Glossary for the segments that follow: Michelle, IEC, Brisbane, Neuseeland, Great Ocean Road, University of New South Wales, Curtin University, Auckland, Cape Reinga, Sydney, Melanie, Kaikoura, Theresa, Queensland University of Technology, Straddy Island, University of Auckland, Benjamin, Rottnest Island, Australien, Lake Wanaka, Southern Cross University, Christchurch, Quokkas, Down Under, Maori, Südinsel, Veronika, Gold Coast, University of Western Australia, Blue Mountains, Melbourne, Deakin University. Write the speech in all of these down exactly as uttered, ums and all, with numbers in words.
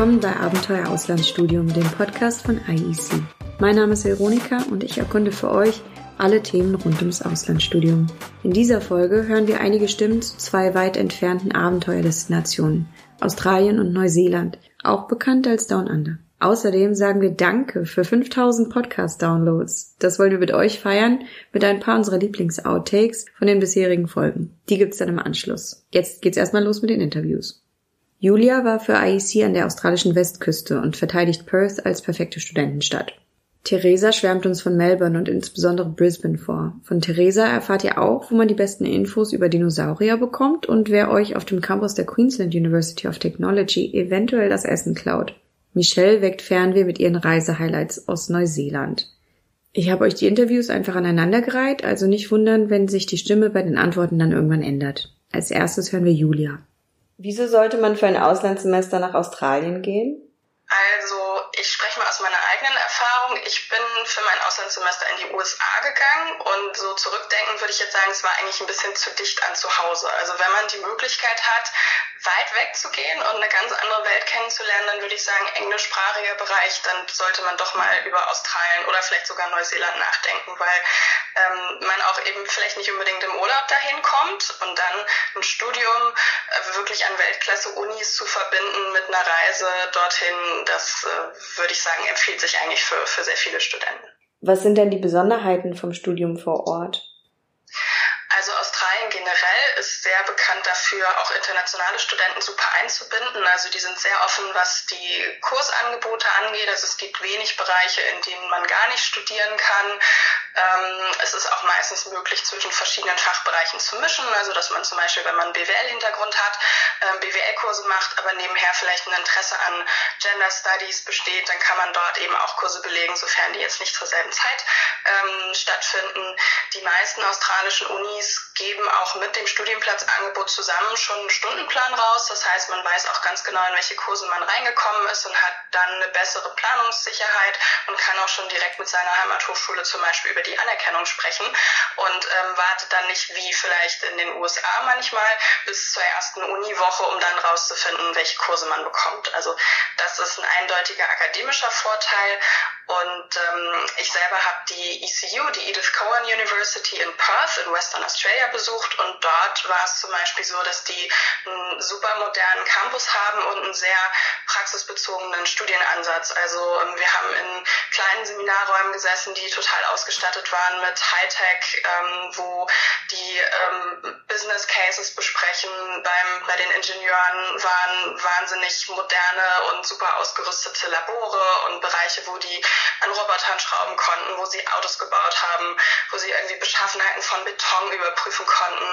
willkommen bei Abenteuer Auslandsstudium, dem Podcast von I E C. Mein Name ist Veronika und ich erkunde für euch alle Themen rund ums Auslandsstudium. In dieser Folge hören wir einige Stimmen zu zwei weit entfernten Abenteuerdestinationen, Australien und Neuseeland, auch bekannt als Down Under. Außerdem sagen wir Danke für fünftausend Podcast-Downloads. Das wollen wir mit euch feiern, mit ein paar unserer Lieblings-Outtakes von den bisherigen Folgen. Die gibt's dann im Anschluss. Jetzt geht's erstmal los mit den Interviews. Julia war für I E C an der australischen Westküste und verteidigt Perth als perfekte Studentenstadt. Theresa schwärmt uns von Melbourne und insbesondere Brisbane vor. Von Theresa erfahrt ihr auch, wo man die besten Infos über Dinosaurier bekommt und wer euch auf dem Campus der Queensland University of Technology eventuell das Essen klaut. Michelle weckt Fernweh mit ihren Reisehighlights aus Neuseeland. Ich habe euch die Interviews einfach aneinandergereiht, also nicht wundern, wenn sich die Stimme bei den Antworten dann irgendwann ändert. Als erstes hören wir Julia. Wieso sollte man für ein Auslandssemester nach Australien gehen? Also, ich spreche mal aus meiner eigenen Erfahrung. Ich bin für mein Auslandssemester in die U S A gegangen und so zurückdenkend würde ich jetzt sagen, es war eigentlich ein bisschen zu dicht an zu Hause. Also wenn man die Möglichkeit hat, weit weg zu gehen und eine ganz andere Welt kennenzulernen, dann würde ich sagen, englischsprachiger Bereich, dann sollte man doch mal über Australien oder vielleicht sogar Neuseeland nachdenken, weil ähm, man auch eben vielleicht nicht unbedingt im Urlaub dahin kommt und dann ein Studium äh, wirklich an Weltklasse-Unis zu verbinden mit einer Reise dorthin, das äh, würde ich sagen, empfiehlt sich eigentlich für, für sehr viele Studenten. Was sind denn die Besonderheiten vom Studium vor Ort? Also Australien generell ist sehr bekannt dafür, auch internationale Studenten super einzubinden. Also die sind sehr offen, was die Kursangebote angeht. Also es gibt wenig Bereiche, in denen man gar nicht studieren kann. Es ist auch meistens möglich, zwischen verschiedenen Fachbereichen zu mischen, also dass man zum Beispiel, wenn man einen B W L-Hintergrund hat, B W L-Kurse macht, aber nebenher vielleicht ein Interesse an Gender Studies besteht, dann kann man dort eben auch Kurse belegen, sofern die jetzt nicht zur selben Zeit ähm, stattfinden. Die meisten australischen Unis geben auch mit dem Studienplatzangebot zusammen schon einen Stundenplan raus, das heißt, man weiß auch ganz genau, in welche Kurse man reingekommen ist und hat dann eine bessere Planungssicherheit und kann auch schon direkt mit seiner Heimathochschule zum Beispiel über die Anerkennung sprechen und ähm, wartet dann nicht wie vielleicht in den U S A manchmal bis zur ersten Uniwoche, um dann rauszufinden, welche Kurse man bekommt. Also das ist ein eindeutiger akademischer Vorteil und ähm, ich selber habe die E C U, die Edith Cowan University in Perth in Western Australia besucht und dort war es zum Beispiel so, dass die einen super modernen Campus haben und einen sehr praxisbezogenen Studienansatz. Also ähm, wir haben in kleinen Seminarräumen gesessen, die total ausgestattet waren mit Hightech, ähm, wo die ähm, Business Cases besprechen, beim, bei den Ingenieuren waren wahnsinnig moderne und super ausgerüstete Labore und Bereiche, wo die an Robotern schrauben konnten, wo sie Autos gebaut haben, wo sie irgendwie Beschaffenheiten von Beton überprüfen konnten.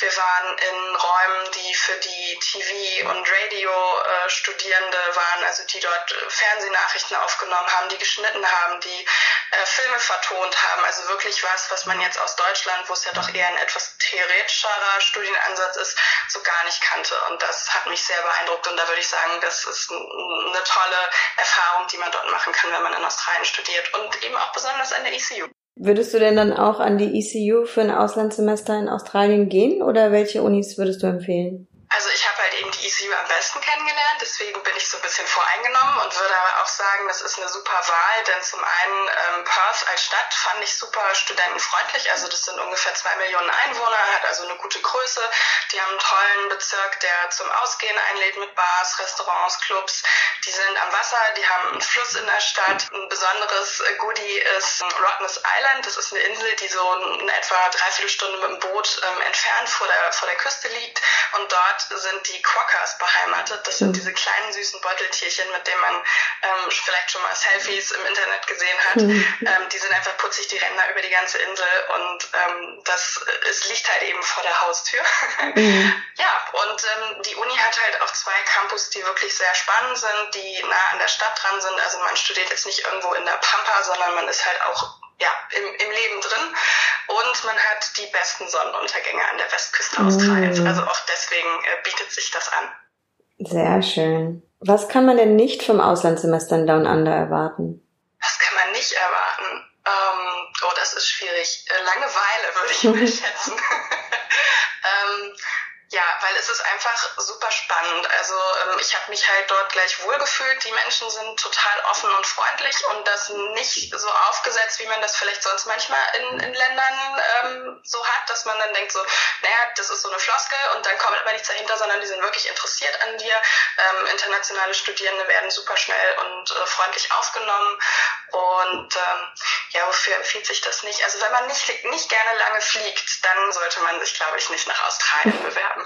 Wir waren in Räumen, die für die T V- und Radio-Studierende äh, waren, also die dort Fernsehnachrichten aufgenommen haben, die geschnitten haben, die äh, Filme vertont haben. Also wirklich was, was man jetzt aus Deutschland, wo es ja doch eher ein etwas theoretischerer Studienansatz ist, so gar nicht kannte. Und das hat mich sehr beeindruckt. Und da würde ich sagen, das ist eine tolle Erfahrung, die man dort machen kann, wenn man in Australien studiert und eben auch besonders an der E C U. Würdest du denn dann auch an die E C U für ein Auslandssemester in Australien gehen oder welche Unis würdest du empfehlen? Also ich habe halt eben die E C U am besten kennengelernt, deswegen bin ich so ein bisschen voreingenommen und würde aber auch sagen, das ist eine super Wahl, denn zum einen ähm, Perth als Stadt fand ich super studentenfreundlich, also das sind ungefähr zwei Millionen Einwohner, hat also eine gute Größe, die haben einen tollen Bezirk, der zum Ausgehen einlädt mit Bars, Restaurants, Clubs, die sind am Wasser, die haben einen Fluss in der Stadt. Ein besonderes Goodie ist Rottnest Island, das ist eine Insel, die so in etwa dreiviertel Stunde mit dem Boot ähm, entfernt vor der, vor der Küste liegt und dort sind die Quokkas beheimatet. Das sind diese kleinen süßen Beuteltierchen, mit denen man ähm, vielleicht schon mal Selfies im Internet gesehen hat. Ähm, die sind einfach putzig, die rennen da über die ganze Insel und ähm, das es liegt halt eben vor der Haustür. Mhm. Ja, und ähm, die Uni hat halt auch zwei Campus, die wirklich sehr spannend sind, die nah an der Stadt dran sind. Also man studiert jetzt nicht irgendwo in der Pampa, sondern man ist halt auch ja, im, im Leben drin. Und man hat die besten Sonnenuntergänge an der Westküste Australiens. Mm. Also auch deswegen äh, bietet sich das an. Sehr schön. Was kann man denn nicht vom Auslandssemester in Down Under erwarten? Was kann man nicht erwarten? Ähm, oh, das ist schwierig. Langeweile würde ich mal schätzen. ähm, Ja, weil es ist einfach super spannend. Also ähm, ich habe mich halt dort gleich wohlgefühlt. Die Menschen sind total offen und freundlich und das nicht so aufgesetzt, wie man das vielleicht sonst manchmal in, in Ländern ähm, so hat, dass man dann denkt so, naja, das ist so eine Floskel und dann kommt aber nichts dahinter, sondern die sind wirklich interessiert an dir. Ähm, internationale Studierende werden super schnell und äh, freundlich aufgenommen und ähm, ja, wofür empfiehlt sich das nicht? Also wenn man nicht, nicht gerne lange fliegt, dann sollte man sich, glaube ich, nicht nach Australien bewerben.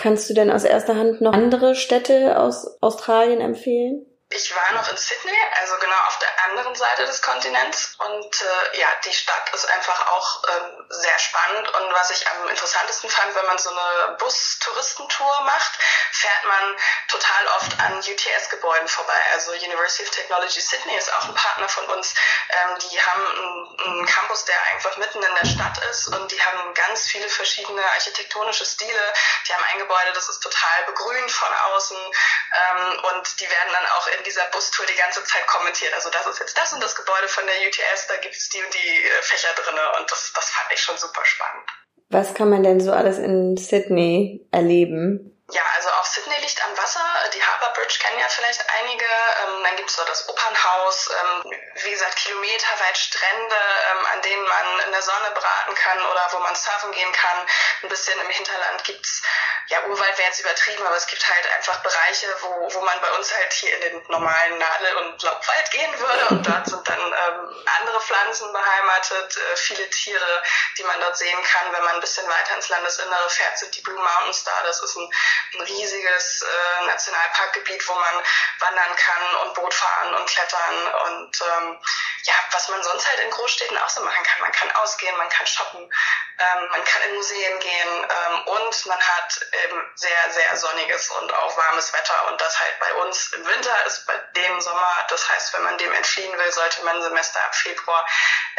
Kannst du denn aus erster Hand noch andere Städte aus Australien empfehlen? Ich war noch in Sydney, also genau auf der anderen Seite des Kontinents. Und äh, ja, die Stadt ist einfach auch ähm, sehr spannend. Und was ich am interessantesten fand, wenn man so eine Bus-Touristentour macht, fährt man total oft an U T S-Gebäuden vorbei. Also University of Technology Sydney ist auch ein Partner von uns. Ähm, die haben einen Campus, der einfach mitten in der Stadt ist. Und die haben ganz viele verschiedene architektonische Stile. Die haben ein Gebäude, das ist total begrünt von außen. Ähm, und die werden dann auch in dieser Bustour die ganze Zeit kommentiert. Also das ist jetzt das und das Gebäude von der U T S, da gibt es die und die Fächer drin und das, das fand ich schon super spannend. Was kann man denn so alles in Sydney erleben? Ja, also auch Sydney liegt am Wasser. Die Harbour Bridge kennen ja vielleicht einige. Ähm, dann gibt's so das Opernhaus, ähm, wie gesagt, kilometerweit Strände, ähm, an denen man in der Sonne braten kann oder wo man surfen gehen kann. Ein bisschen im Hinterland gibt's, ja, Urwald wäre jetzt übertrieben, aber es gibt halt einfach Bereiche, wo, wo man bei uns halt hier in den normalen Nadel- und Laubwald gehen würde. Und dort sind dann ähm, andere Pflanzen beheimatet, äh, viele Tiere, die man dort sehen kann. Wenn man ein bisschen weiter ins Landesinnere fährt, sind die Blue Mountains da. Das ist ein ein riesiges äh, Nationalparkgebiet, wo man wandern kann und Boot fahren und klettern und ähm, ja, was man sonst halt in Großstädten auch so machen kann. Man kann ausgehen, man kann shoppen, ähm, man kann in Museen gehen ähm, und man hat eben sehr, sehr sonniges und auch warmes Wetter und das halt bei uns im Winter ist, bei dem Sommer. Das heißt, wenn man dem entfliehen will, sollte man Semester ab Februar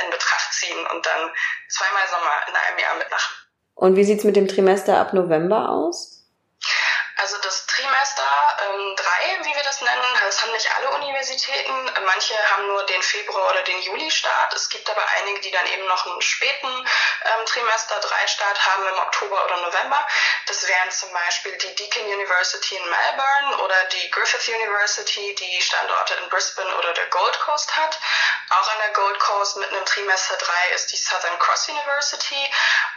in Betracht ziehen und dann zweimal Sommer in einem Jahr mitmachen. Und wie sieht's mit dem Trimester ab November aus? Also das Trimester ähm, drei, wie wir das nennen, das haben nicht alle Universitäten. Manche haben nur den Februar- oder den Juli-Start. Es gibt aber einige, die dann eben noch einen späten ähm, Trimester-drei-Start haben im Oktober oder November. Das wären zum Beispiel die Deakin University in Melbourne oder die Griffith University, die Standorte in Brisbane oder der Gold Coast hat. Auch an der Gold Coast mit einem Trimester drei ist die Southern Cross University.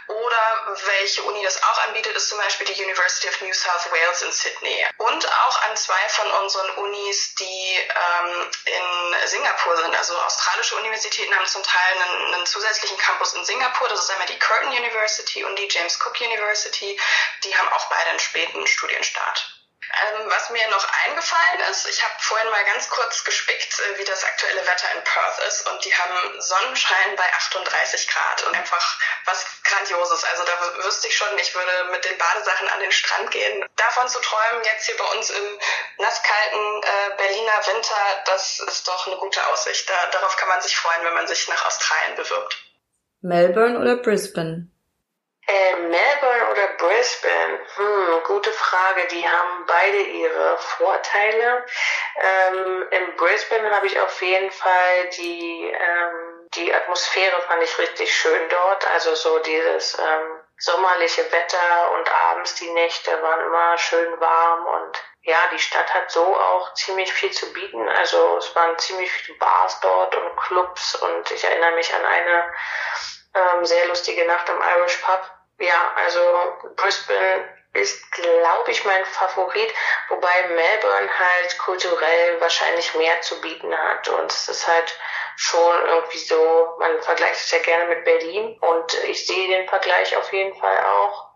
Oder welche Uni das auch anbietet, ist zum Beispiel die University of New South Wales in Sydney. Und auch an zwei von unseren Unis, die ähm, in Singapur sind. Also australische Universitäten haben zum Teil einen, einen zusätzlichen Campus in Singapur. Das ist einmal die Curtin University und die James Cook University. Die haben auch beide einen späten Studienstart. Ähm, was mir noch eingefallen ist, ich habe vorhin mal ganz kurz gespickt, äh, wie das aktuelle Wetter in Perth ist und die haben Sonnenschein bei achtunddreißig Grad und einfach was Grandioses. Also da w- wüsste ich schon, ich würde mit den Badesachen an den Strand gehen. Davon zu träumen, jetzt hier bei uns im nasskalten äh, Berliner Winter, das ist doch eine gute Aussicht. Da, darauf kann man sich freuen, wenn man sich nach Australien bewirbt. Melbourne oder Brisbane? Äh, Melbourne oder Brisbane? Hm, gute Frage. Die haben beide ihre Vorteile. Ähm, in Brisbane habe ich auf jeden Fall die, ähm, die Atmosphäre fand ich richtig schön dort. Also so dieses ähm, sommerliche Wetter und abends die Nächte waren immer schön warm und ja, die Stadt hat so auch ziemlich viel zu bieten. Also es waren ziemlich viele Bars dort und Clubs und ich erinnere mich an eine Ähm, sehr lustige Nacht im Irish Pub. Ja, also Brisbane ist, glaube ich, mein Favorit, wobei Melbourne halt kulturell wahrscheinlich mehr zu bieten hat. Und es ist halt schon irgendwie so, man vergleicht es ja gerne mit Berlin und ich sehe den Vergleich auf jeden Fall auch.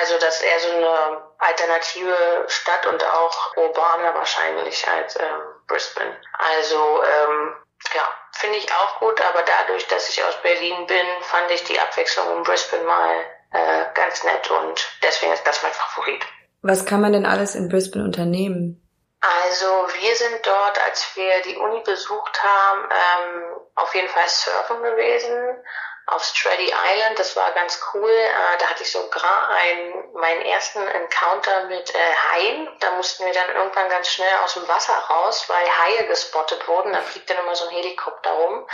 Also das ist eher so eine alternative Stadt und auch urbaner wahrscheinlich als ähm, Brisbane. Also, ähm, ja, finde ich auch gut, aber dadurch, dass ich aus Berlin bin, fand ich die Abwechslung in Brisbane mal äh, ganz nett und deswegen ist das mein Favorit. Was kann man denn alles in Brisbane unternehmen? Also wir sind dort, als wir die Uni besucht haben, ähm, auf jeden Fall surfen gewesen auf Straddy Island. Das war ganz cool. Äh, da hatte ich sogar einen, meinen ersten Encounter mit äh, Haien. Da mussten wir dann irgendwann ganz schnell aus dem Wasser raus, weil Haie gespottet wurden. Da fliegt dann immer so ein Helikopter rum.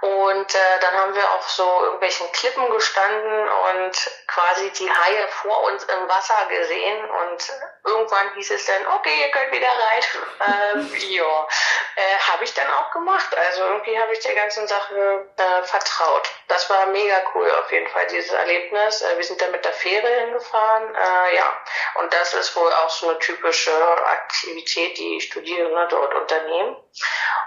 Und äh, dann haben wir auf so irgendwelchen Klippen gestanden und quasi die Haie vor uns im Wasser gesehen und irgendwann hieß es dann, okay, ihr könnt wieder rein. äh, ja, äh, habe ich dann auch gemacht. Also irgendwie habe ich der ganzen Sache äh, vertraut. Das war mega cool auf jeden Fall, dieses Erlebnis. Äh, wir sind dann mit der Fähre hingefahren, äh, ja. Und das ist wohl auch so eine typische Aktivität, die Studierende dort unternehmen.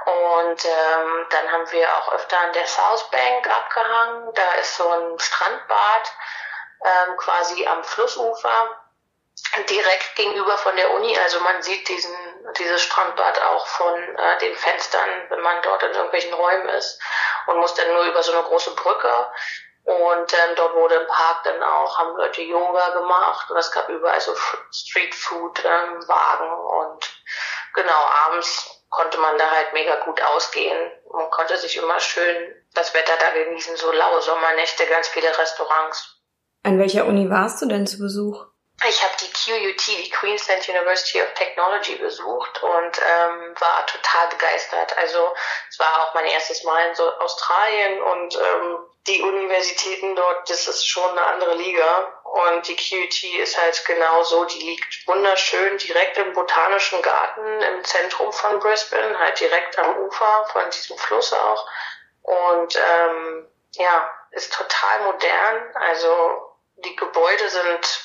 Und ähm, dann haben wir auch öfter an der South Bank abgehangen. Da ist so ein Strandbad ähm, quasi am Flussufer, direkt gegenüber von der Uni. Also man sieht diesen dieses Strandbad auch von äh, den Fenstern, wenn man dort in irgendwelchen Räumen ist und muss dann nur über so eine große Brücke. Und ähm, dort wurde im Park dann auch, haben Leute Yoga gemacht und es gab überall so Streetfood-Wagen ähm, und genau, abends konnte man da halt mega gut ausgehen. Man konnte sich immer schön das Wetter da genießen, so laue Sommernächte, ganz viele Restaurants. An welcher Uni warst du denn zu Besuch? Ich habe die Q U T, die Queensland University of Technology, besucht und ähm, war total begeistert. Also es war auch mein erstes Mal in so Australien und ähm, die Universitäten dort, das ist schon eine andere Liga. Und die Q U T ist halt genau so, die liegt wunderschön direkt im Botanischen Garten im Zentrum von Brisbane, halt direkt am Ufer von diesem Fluss auch. Und ähm, ja, ist total modern. Also die Gebäude sind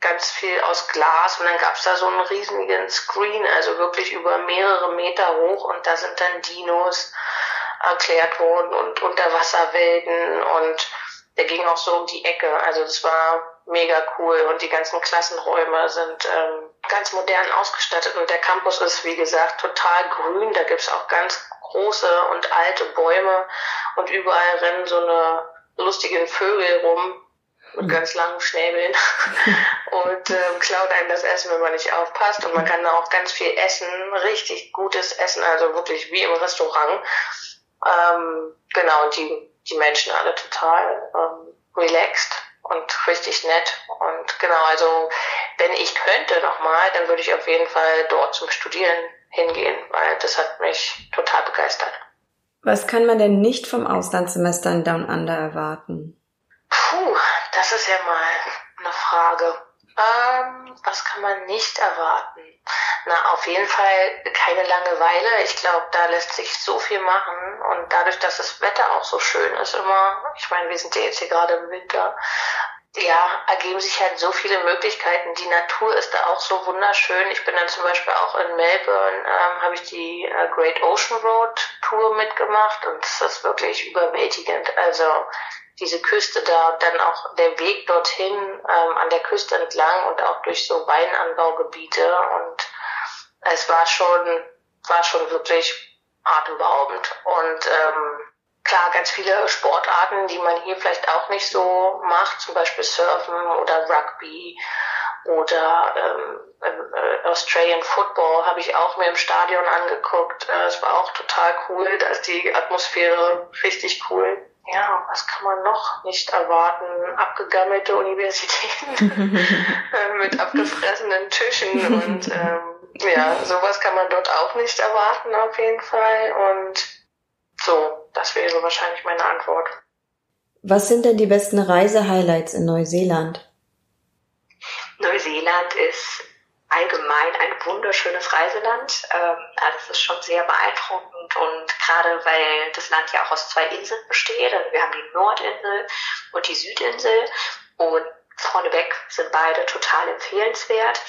ganz viel aus Glas und dann gab es da so einen riesigen Screen, also wirklich über mehrere Meter hoch und da sind dann Dinos erklärt worden und Unterwasserwelten und der ging auch so um die Ecke, also es war mega cool und die ganzen Klassenräume sind ähm, ganz modern ausgestattet und der Campus ist, wie gesagt, total grün, da gibt es auch ganz große und alte Bäume und überall rennen so eine lustigen Vögel rum mit ganz langen Schnäbeln und äh, klaut einem das Essen, wenn man nicht aufpasst. Und man kann da auch ganz viel essen, richtig gutes Essen, also wirklich wie im Restaurant. Ähm, genau, und die, die Menschen alle total ähm, relaxed und richtig nett. Und genau, also wenn ich könnte nochmal, dann würde ich auf jeden Fall dort zum Studieren hingehen, weil das hat mich total begeistert. Was kann man denn nicht vom Auslandssemester in Down Under erwarten? Puh, das ist ja mal eine Frage. Ähm, was kann man nicht erwarten? Na, auf jeden Fall keine Langeweile. Ich glaube, da lässt sich so viel machen. Und dadurch, dass das Wetter auch so schön ist immer, ich meine, wir sind ja jetzt hier gerade im Winter, ja, ergeben sich halt so viele Möglichkeiten. Die Natur ist da auch so wunderschön. Ich bin dann zum Beispiel auch in Melbourne, ähm, habe ich die äh, Great Ocean Road Tour mitgemacht. Und das ist wirklich überwältigend. Also diese Küste da und dann auch der Weg dorthin ähm, an der Küste entlang und auch durch so Weinanbaugebiete und es war schon war schon wirklich atemberaubend und ähm, klar, ganz viele Sportarten, die man hier vielleicht auch nicht so macht, zum Beispiel Surfen oder Rugby oder ähm, äh, Australian Football habe ich auch mir im Stadion angeguckt. Es äh, war auch total cool, da ist die Atmosphäre richtig cool. Ja, was kann man noch nicht erwarten? Abgegammelte Universitäten mit abgefressenen Tischen und ähm, ja, sowas kann man dort auch nicht erwarten auf jeden Fall und so, das wäre wahrscheinlich meine Antwort. Was sind denn die besten Reise-Highlights in Neuseeland? Neuseeland ist allgemein ein wunderschönes Reiseland. Das ist schon sehr beeindruckend und gerade weil das Land ja auch aus zwei Inseln besteht. Wir haben die Nordinsel und die Südinsel und vorneweg sind beide total empfehlenswert.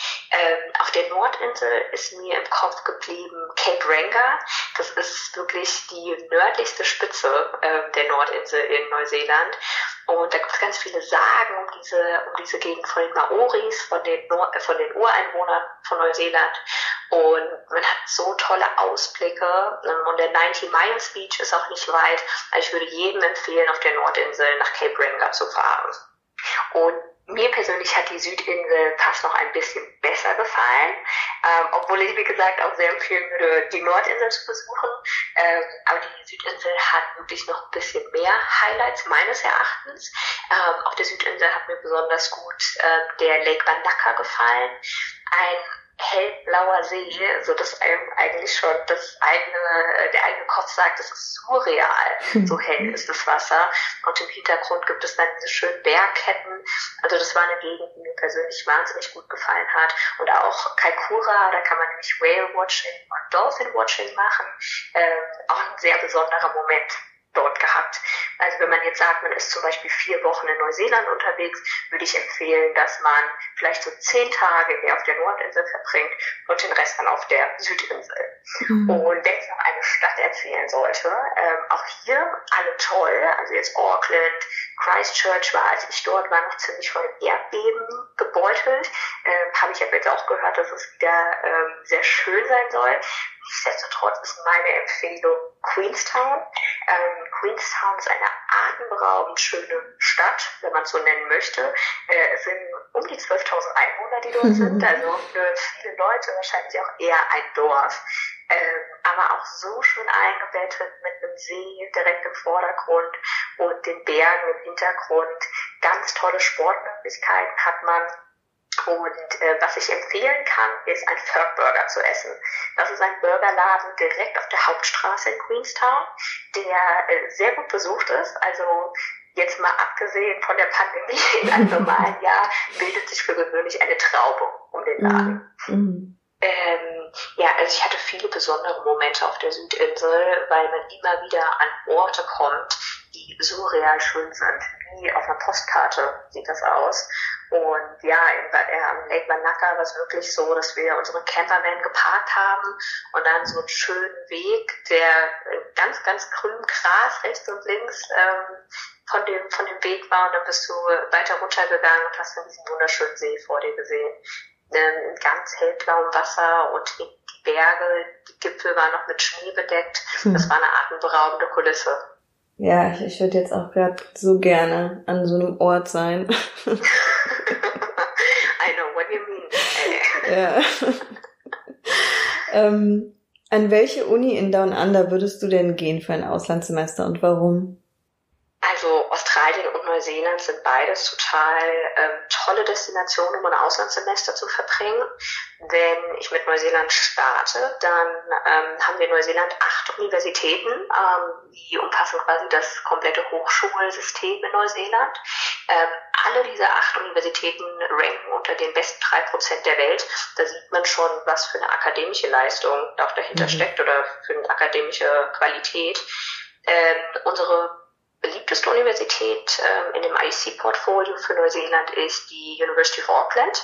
Auf der Nordinsel ist mir im Kopf geblieben Cape Reinga. Das ist wirklich die nördlichste Spitze der Nordinsel in Neuseeland. Und da gibt es ganz viele Sagen um diese, um diese Gegend von den Maoris, von den, Nor- von den Ureinwohnern von Neuseeland. Und man hat so tolle Ausblicke. Und der ninety miles Beach ist auch nicht weit. Also ich würde jedem empfehlen, auf der Nordinsel nach Cape Reinga zu fahren. Und mir persönlich hat die Südinsel fast noch ein bisschen besser gefallen. Ähm, obwohl ich, wie gesagt, auch sehr empfehlen würde, die Nordinsel zu besuchen. Ähm, aber die Südinsel hat wirklich noch ein bisschen mehr Highlights, meines Erachtens. Ähm, auf der Südinsel hat mir besonders gut äh, der Lake Wanaka gefallen. Ein hellblauer See, so dass einem eigentlich schon das eigene, der eigene Kopf sagt, das ist surreal, so hell ist das Wasser. Und im Hintergrund gibt es dann diese schönen Bergketten. Also das war eine Gegend, die mir persönlich wahnsinnig gut gefallen hat. Und auch Kaikoura, da kann man nämlich Whale-Watching und Dolphin-Watching machen. Ähm, auch ein sehr besonderer Moment dort gehabt. Also wenn man jetzt sagt, man ist zum Beispiel vier Wochen in Neuseeland unterwegs, würde ich empfehlen, dass man vielleicht so zehn Tage eher auf der Nordinsel verbringt und den Rest dann auf der Südinsel. Mhm. Und wenn ich noch eine Stadt empfehlen sollte, ähm, auch hier alle toll, also jetzt Auckland, Christchurch war, als ich dort war, noch ziemlich von dem Erdbeben gebeutelt. Ähm, habe ich jetzt auch gehört, dass es wieder ähm, sehr schön sein soll. Nichtsdestotrotz ist meine Empfehlung Queenstown. Ähm, Queenstown ist eine atemberaubend schöne Stadt, wenn man es so nennen möchte. Äh, es sind um die zwölftausend Einwohner, die dort sind, also für viele Leute wahrscheinlich auch eher ein Dorf. Ähm, aber auch so schön eingebettet mit einem See direkt im Vordergrund und den Bergen im Hintergrund. Ganz tolle Sportmöglichkeiten hat man. Und äh, was ich empfehlen kann, ist ein Furtburger zu essen. Das ist ein Burgerladen direkt auf der Hauptstraße in Queenstown, der äh, sehr gut besucht ist. Also jetzt mal abgesehen von der Pandemie, in einem normalen Jahr bildet sich für gewöhnlich eine Traube um den Laden. Mhm. Ähm, ja, also ich hatte viele besondere Momente auf der Südinsel, weil man immer wieder an Orte kommt, die surreal schön sind. Wie auf einer Postkarte sieht das aus. Und ja, am Lake Wanaka war es wirklich so, dass wir unsere Campervan geparkt haben und dann so einen schönen Weg, der in ganz, ganz grünem Gras rechts und links ähm, von dem von dem Weg war. Und dann bist du weiter runtergegangen und hast dann diesen wunderschönen See vor dir gesehen. Ähm, ganz hellblauem Wasser und die Berge, die Gipfel waren noch mit Schnee bedeckt. Hm. Das war eine atemberaubende Kulisse. Ja, ich, ich würde jetzt auch gerade so gerne an so einem Ort sein. I know what you mean. Ja. ähm, an welche Uni in Down Under würdest du denn gehen für ein Auslandssemester und warum? Also Australien und Neuseeland sind beides total ähm, tolle Destinationen, um ein Auslandssemester zu verbringen. Wenn ich mit Neuseeland starte, dann ähm, haben wir in Neuseeland acht Universitäten, ähm, die umfassen quasi das komplette Hochschulsystem in Neuseeland. Ähm, alle diese acht Universitäten ranken unter den besten drei Prozent der Welt. Da sieht man schon, was für eine akademische Leistung auch dahinter mhm. steckt oder für eine akademische Qualität. Ähm, unsere beliebteste Universität ähm, in dem I E C-Portfolio für Neuseeland ist die University of Auckland.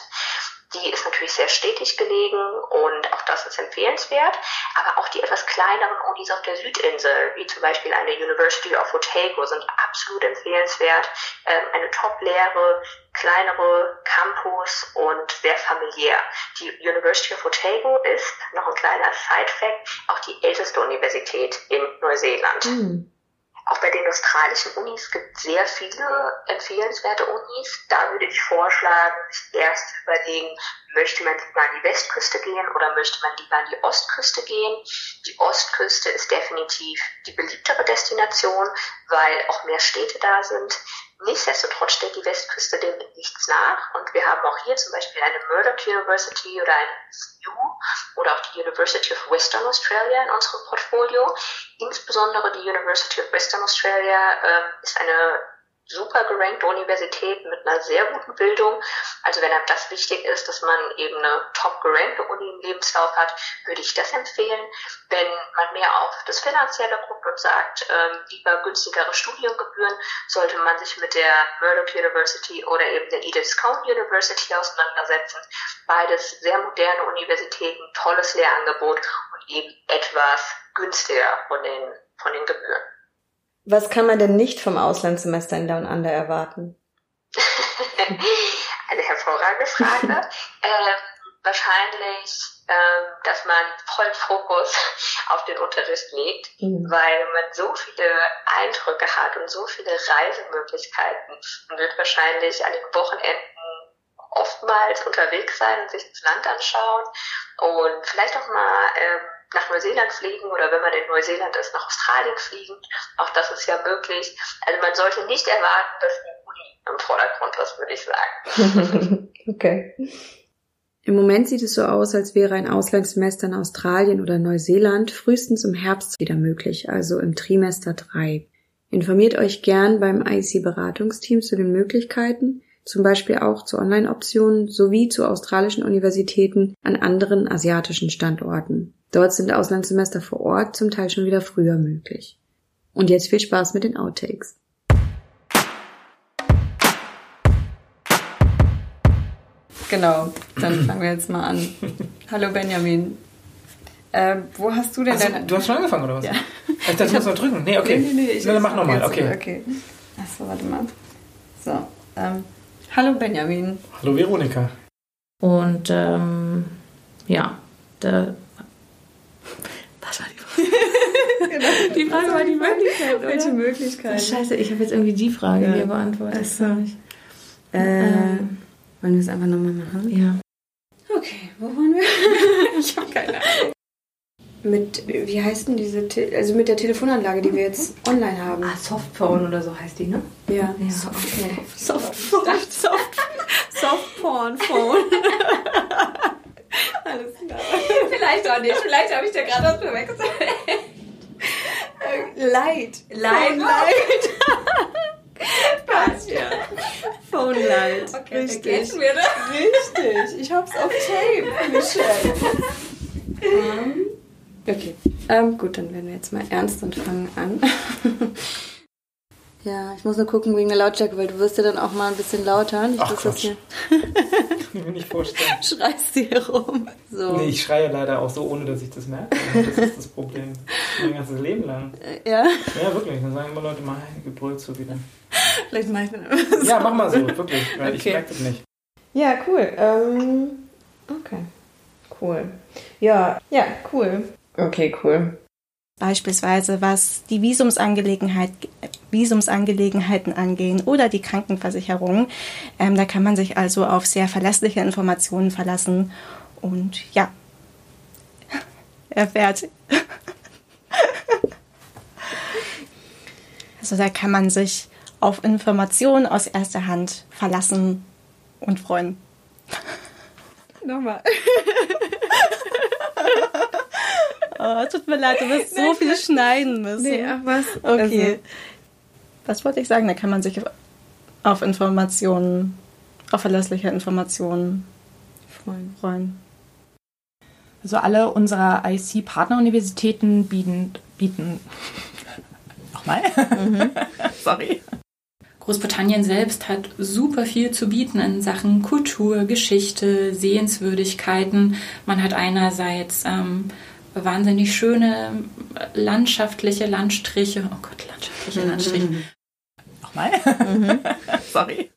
Die ist natürlich sehr stetig gelegen und auch das ist empfehlenswert. Aber auch die etwas kleineren Unis auf der Südinsel, wie zum Beispiel eine University of Otago, sind absolut empfehlenswert. Ähm, eine top-leere, kleinere Campus und sehr familiär. Die University of Otago ist, noch ein kleiner Side-Fact, auch die älteste Universität in Neuseeland. Mhm. Auch bei den australischen Unis gibt es sehr viele empfehlenswerte Unis. Da würde ich vorschlagen, sich erst zu überlegen, möchte man lieber an die Westküste gehen oder möchte man lieber an die Ostküste gehen. Die Ostküste ist definitiv die beliebtere Destination, weil auch mehr Städte da sind. Nichtsdestotrotz steht die Westküste dem nichts nach. Und wir haben auch hier zum Beispiel eine Murdoch University oder eine U oder auch die University of Western Australia in unserem Portfolio. Insbesondere die University of Western Australia äh, ist eine super gerankte Universität mit einer sehr guten Bildung. Also wenn einem das wichtig ist, dass man eben eine top gerankte Uni im Lebenslauf hat, würde ich das empfehlen. Wenn man mehr auf das Finanzielle guckt und sagt, ähm, lieber günstigere Studiengebühren, sollte man sich mit der Murdoch University oder eben der Edith Cowan University auseinandersetzen. Beides sehr moderne Universitäten, tolles Lehrangebot und eben etwas günstiger von den, von den Gebühren. Was kann man denn nicht vom Auslandssemester in Down Under erwarten? Eine hervorragende Frage. äh, wahrscheinlich, äh, dass man vollen Fokus auf den Unterricht legt, mhm. weil man so viele Eindrücke hat und so viele Reisemöglichkeiten. Man wird wahrscheinlich an den Wochenenden oftmals unterwegs sein und sich das Land anschauen und vielleicht auch mal äh, nach Neuseeland fliegen oder wenn man in Neuseeland ist, nach Australien fliegen. Auch das ist ja möglich. Also man sollte nicht erwarten, dass die Uni im Vordergrund ist, würde ich sagen. Okay. Im Moment sieht es so aus, als wäre ein Auslandssemester in Australien oder Neuseeland frühestens im Herbst wieder möglich, also im Trimester drei. Informiert euch gern beim I E C-Beratungsteam zu den Möglichkeiten, zum Beispiel auch zu Online-Optionen sowie zu australischen Universitäten an anderen asiatischen Standorten. Dort sind Auslandssemester vor Ort zum Teil schon wieder früher möglich. Und jetzt viel Spaß mit den Outtakes. Genau, dann fangen wir jetzt mal an. Hallo Benjamin. Äh, wo hast du denn so, deine... Du hast schon angefangen, oder was? Ja. Ich dachte, ich muss mal drücken. Nee, okay. Nee, nee, nee, ich will, mach nochmal. Okay. Okay. Achso, warte mal. So, ähm, hallo Benjamin. Hallo Veronika. Und, ähm, ja, da... Was war die Frage? Genau. Die Frage war die Möglichkeit, oder? Welche Möglichkeit? Oh, scheiße, ich habe jetzt irgendwie die Frage ja. hier beantwortet. Achso. Äh, ähm... Wollen wir es einfach nochmal machen? Ja. Okay, wo waren wir? Ich habe keine Ahnung. Mit, wie heißt denn diese, Te- also mit der Telefonanlage, die wir jetzt online haben? Ah, Softphone oder so heißt die, ne? Ja. ja. Softphone. Softphone. Softphone. Softphone. Alles klar. Vielleicht auch nicht, vielleicht habe ich da gerade was verwechselt. Light. Light. Light. Passt ja. Phone Light. Okay, richtig. Wir das. Richtig. Ich hab's auf Tape, Michelle. um, okay. Ähm, gut, dann werden wir jetzt mal ernst und fangen an. Ja, ich muss nur gucken wegen der Lautstärke, weil du wirst ja dann auch mal ein bisschen lauter. Ich Ach Quatsch. Hier ich kann mir nicht vorstellen. Schreist du hier rum. So. Nee, ich schreie leider auch so, ohne dass ich das merke. Das ist das Problem. Mein ganzes Leben lang. Ja? Ja, wirklich. Dann sagen immer Leute, mal gebrüllt so wieder. Vielleicht mache ich dann immer so. Ja, mach mal so, wirklich. Weil okay. Ich merke das nicht. Ja, cool. Ähm, okay. Cool. Ja, ja, cool. Okay, cool. Beispielsweise was die Visumsangelegenheit, Visumsangelegenheiten angehen oder die Krankenversicherung. Ähm, da kann man sich also auf sehr verlässliche Informationen verlassen und ja, erfährt. Also da kann man sich auf Informationen aus erster Hand verlassen und freuen. Nochmal. Oh, tut mir leid, du wirst so Nein, viel schneiden müssen. Nee, ach was? Okay. Also, was wollte ich sagen? Da kann man sich auf Informationen, auf verlässliche Informationen freuen. freuen. Also alle unserer I C-Partneruniversitäten bieten... bieten nochmal? Mhm. Sorry. Großbritannien selbst hat super viel zu bieten in Sachen Kultur, Geschichte, Sehenswürdigkeiten. Man hat einerseits... Ähm, wahnsinnig schöne landschaftliche Landstriche. Oh Gott, landschaftliche Landstriche. Mhm. Nochmal? Mhm. Sorry.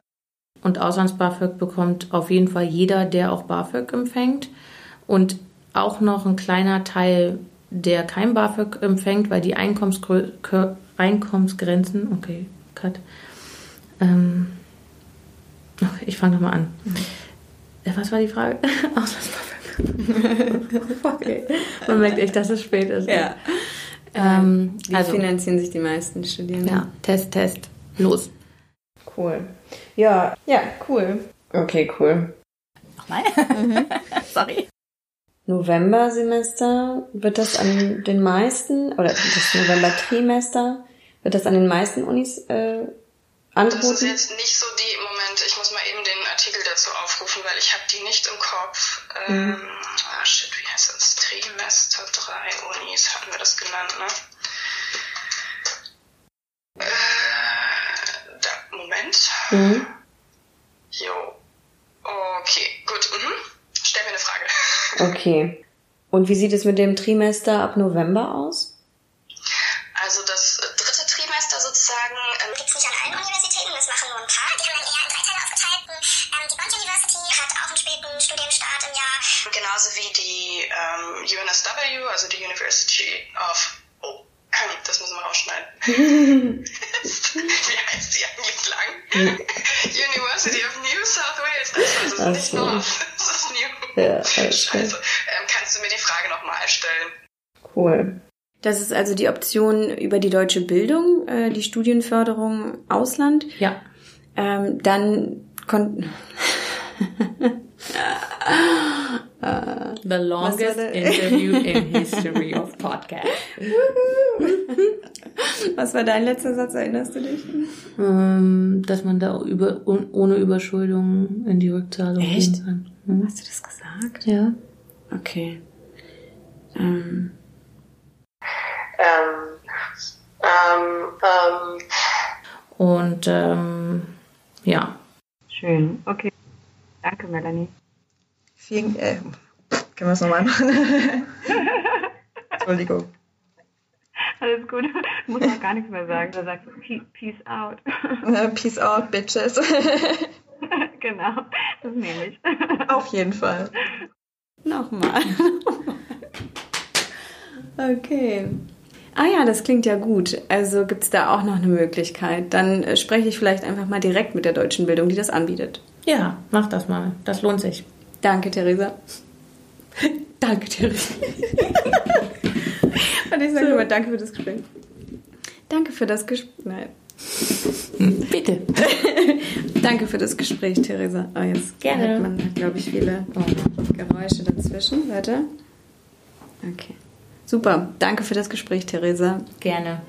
Und Auslands-BAföG bekommt auf jeden Fall jeder, der auch BAföG empfängt. Und auch noch ein kleiner Teil, der kein BAföG empfängt, weil die Einkommensgrö- K- Einkommensgrenzen... Okay, cut. Ähm, okay, ich fange nochmal an. Mhm. Was war die Frage? Auslands-BAföG. Okay. Man merkt echt, dass es spät ist. Ja. Ähm, Wie also, finanzieren sich die meisten Studierenden? Ja, Test, Test, los. Cool. Ja, ja, cool. Okay, cool. Nochmal? Mhm. Sorry. Novembersemester wird das an den meisten, oder das November-Trimester wird das an den meisten Unis äh, angeboten? Das ist jetzt nicht so die, Moment, ich muss mal eben den Artikel dazu aufrufen, weil ich habe die nicht im Kopf. Ähm, mhm. ah, shit, wie heißt das? Trimester drei Unis hatten wir das genannt, ne? Äh, da, Moment. Mhm. Jo. Okay, gut. Mhm. Stell mir eine Frage. Okay. Und wie sieht es mit dem Trimester ab November aus? Also das dritte Trimester sozusagen ähm, gibt es nicht an allen Universitäten, das machen nur ein paar. Die haben dann eher in drei Teile aufgeteilt. Ähm, die Gold University hat auch einen späten Studienstart im Jahr. Genauso wie die ähm, U N S W, also die University of... Oh, das müssen wir rausschneiden. Wie heißt die eigentlich lang? University of New South Wales. Das ist nicht so. North, das ist New. Ja, Scheiße. Ähm, kannst du mir die Frage nochmal stellen? Cool. Das ist also die Option über die deutsche Bildung, äh, die Studienförderung Ausland. Ja. Ähm, dann konnten... Uh, the longest interview in history of podcast. Was war dein letzter Satz, erinnerst du dich? Um, dass man da über, un, ohne Überschuldung in die Rückzahlung Echt? gehen kann. Hm? Hast du das gesagt? Ja. Okay. Um. Um, um, um. Und ähm, ja. Schön, okay. Danke, Melanie. Vielen, äh, können wir es nochmal machen? Entschuldigung. Alles gut. Ich muss auch gar nichts mehr sagen. Da sagst du, peace out. Peace out, bitches. Genau, das nehme ich. Auf jeden Fall. Nochmal. Okay. Ah ja, das klingt ja gut. Also gibt es da auch noch eine Möglichkeit. Dann spreche ich vielleicht einfach mal direkt mit der Deutschen Bildung, die das anbietet. Ja, mach das mal. Das lohnt sich. Danke, Theresa. Danke, Theresa. Und ich sage so. Immer danke für das Gespräch. Danke für das Gespräch. Nein. Bitte. Danke für das Gespräch, Theresa. Oh, jetzt Gerne. Hat man, glaube ich, viele Geräusche dazwischen. Warte. Okay. Super. Danke für das Gespräch, Theresa. Gerne.